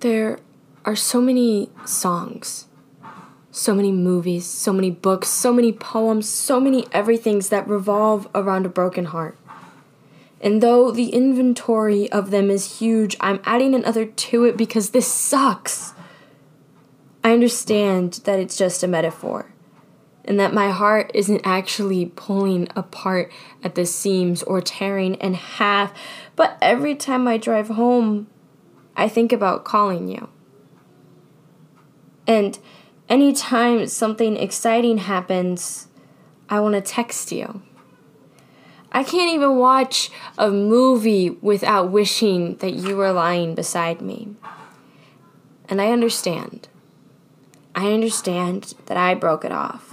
There are so many songs, so many movies, so many books, so many poems, so many everythings that revolve around a broken heart. And though the inventory of them is huge, I'm adding another to it because this sucks. I understand that it's just a metaphor, and that my heart isn't actually pulling apart at the seams or tearing in half, but every time I drive home, I think about calling you. And anytime something exciting happens, I want to text you. I can't even watch a movie without wishing that you were lying beside me. And I understand. I understand that I broke it off.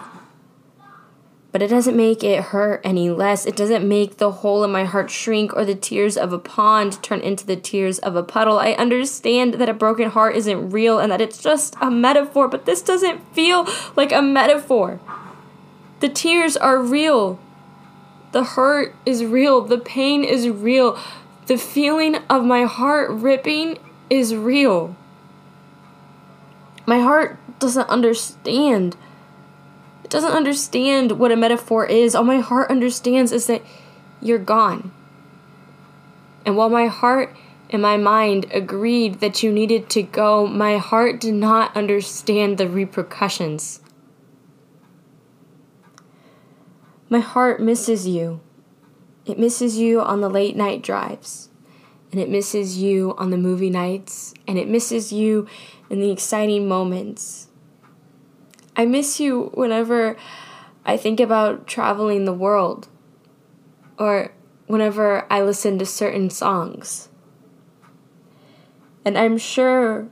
But it doesn't make it hurt any less. It doesn't make the hole in my heart shrink or the tears of a pond turn into the tears of a puddle. I understand that a broken heart isn't real and that it's just a metaphor, but this doesn't feel like a metaphor. The tears are real. The hurt is real. The pain is real. The feeling of my heart ripping is real. My heart doesn't understand. It doesn't understand what a metaphor is. All my heart understands is that you're gone. And while my heart and my mind agreed that you needed to go, my heart did not understand the repercussions. My heart misses you. It misses you on the late night drives, and it misses you on the movie nights, and it misses you in the exciting moments. I miss you whenever I think about traveling the world, or whenever I listen to certain songs. And I'm sure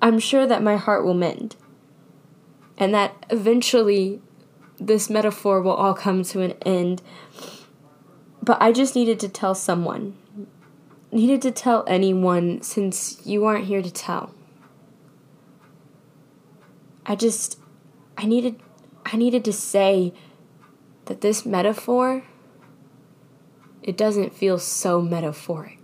that my heart will mend, and that eventually this metaphor will all come to an end. But I just needed to tell someone. Needed to tell anyone, since you aren't here to tell. I needed to say that this metaphor, it doesn't feel so metaphoric.